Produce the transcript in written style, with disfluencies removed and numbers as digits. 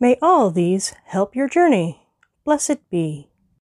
May all these help your journey. Blessed be.